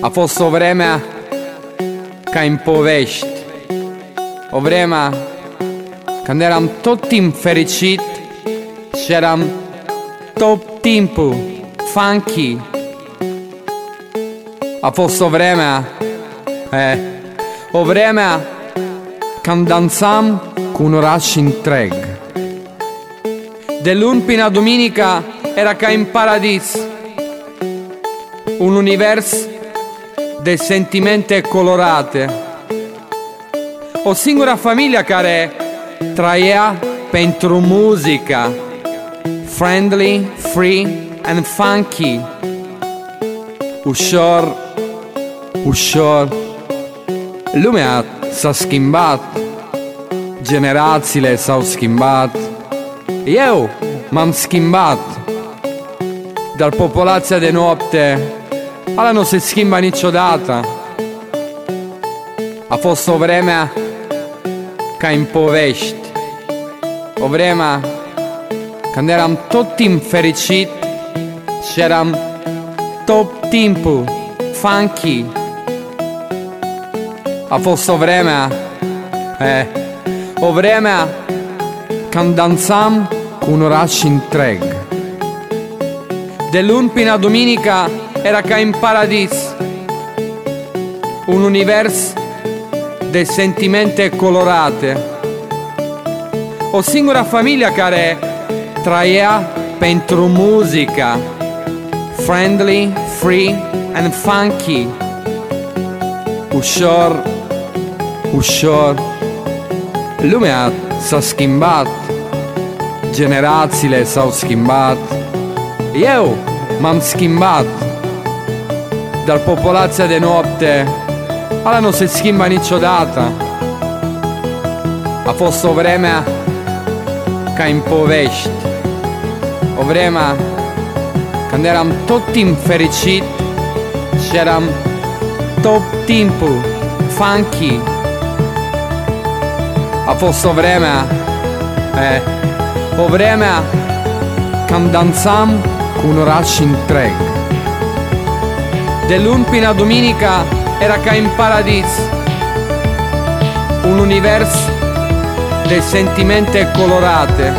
A fost o vreme ca în povești, o vreme când eram tot timp fericit și eram tot timpul funky. A fost o vreme, o vreme când dansam cu un oraș întreg. De luni până duminica era ca în paradis, un univers de sentimente colorate, o singură familie care trăia pentru muzica friendly, free and funky. Ușor, ușor, lumea s-a schimbat, generațiile s-au schimbat, eu m-am schimbat. Dar popolația de noapte, ala nu se schimba niciodată. A fost o vreme ca în povești, o vreme când eram tot timp fericit și eram tot timpul funky. A fost o vreme, o vreme când dansam cu un oraș întreg. De luni până duminica era ca în paradis, un univers de sentimente colorate, o singură familie care trăia pentru muzica friendly, free and funky. Ușor, ușor, lumea s-a schimbat, generațiile s-au schimbat, eu m-am schimbat. Dar popolația de noapte, ala nu se schimba niciodată. A fost o vreme ca în povești, o vreme când eram tot timp fericit și eram tot timpul funky. A fost o vreme, o vreme când dansam cu un oraș întreg. De luni până duminica era ca în paradis, un univers de sentimente colorate,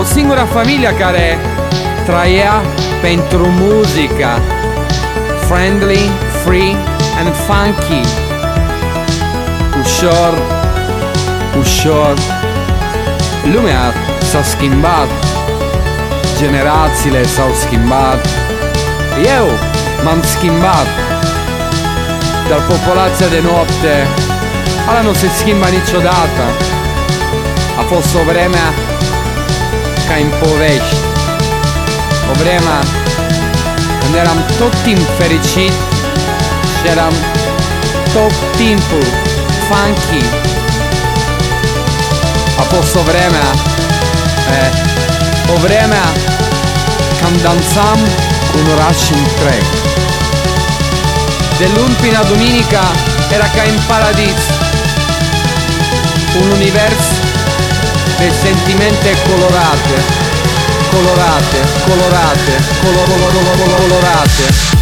o singură familie care trăia pentru muzica friendly, free and funky. Ușor, ușor, lumea s-a schimbat, generațiile s-au schimbat, eu m-am schimbat. Dar popolația de noapte, ala nu se schimba niciodată. A fost o vreme ca în povești, o vreme când eram tot timpul fericit și eram tot timpul funky. A fost o vreme, o vreme când dansam cu un oraș întreg. De luni până duminica era ca în paradis, un univers de sentimente colorate, colorate, colorate, colorate.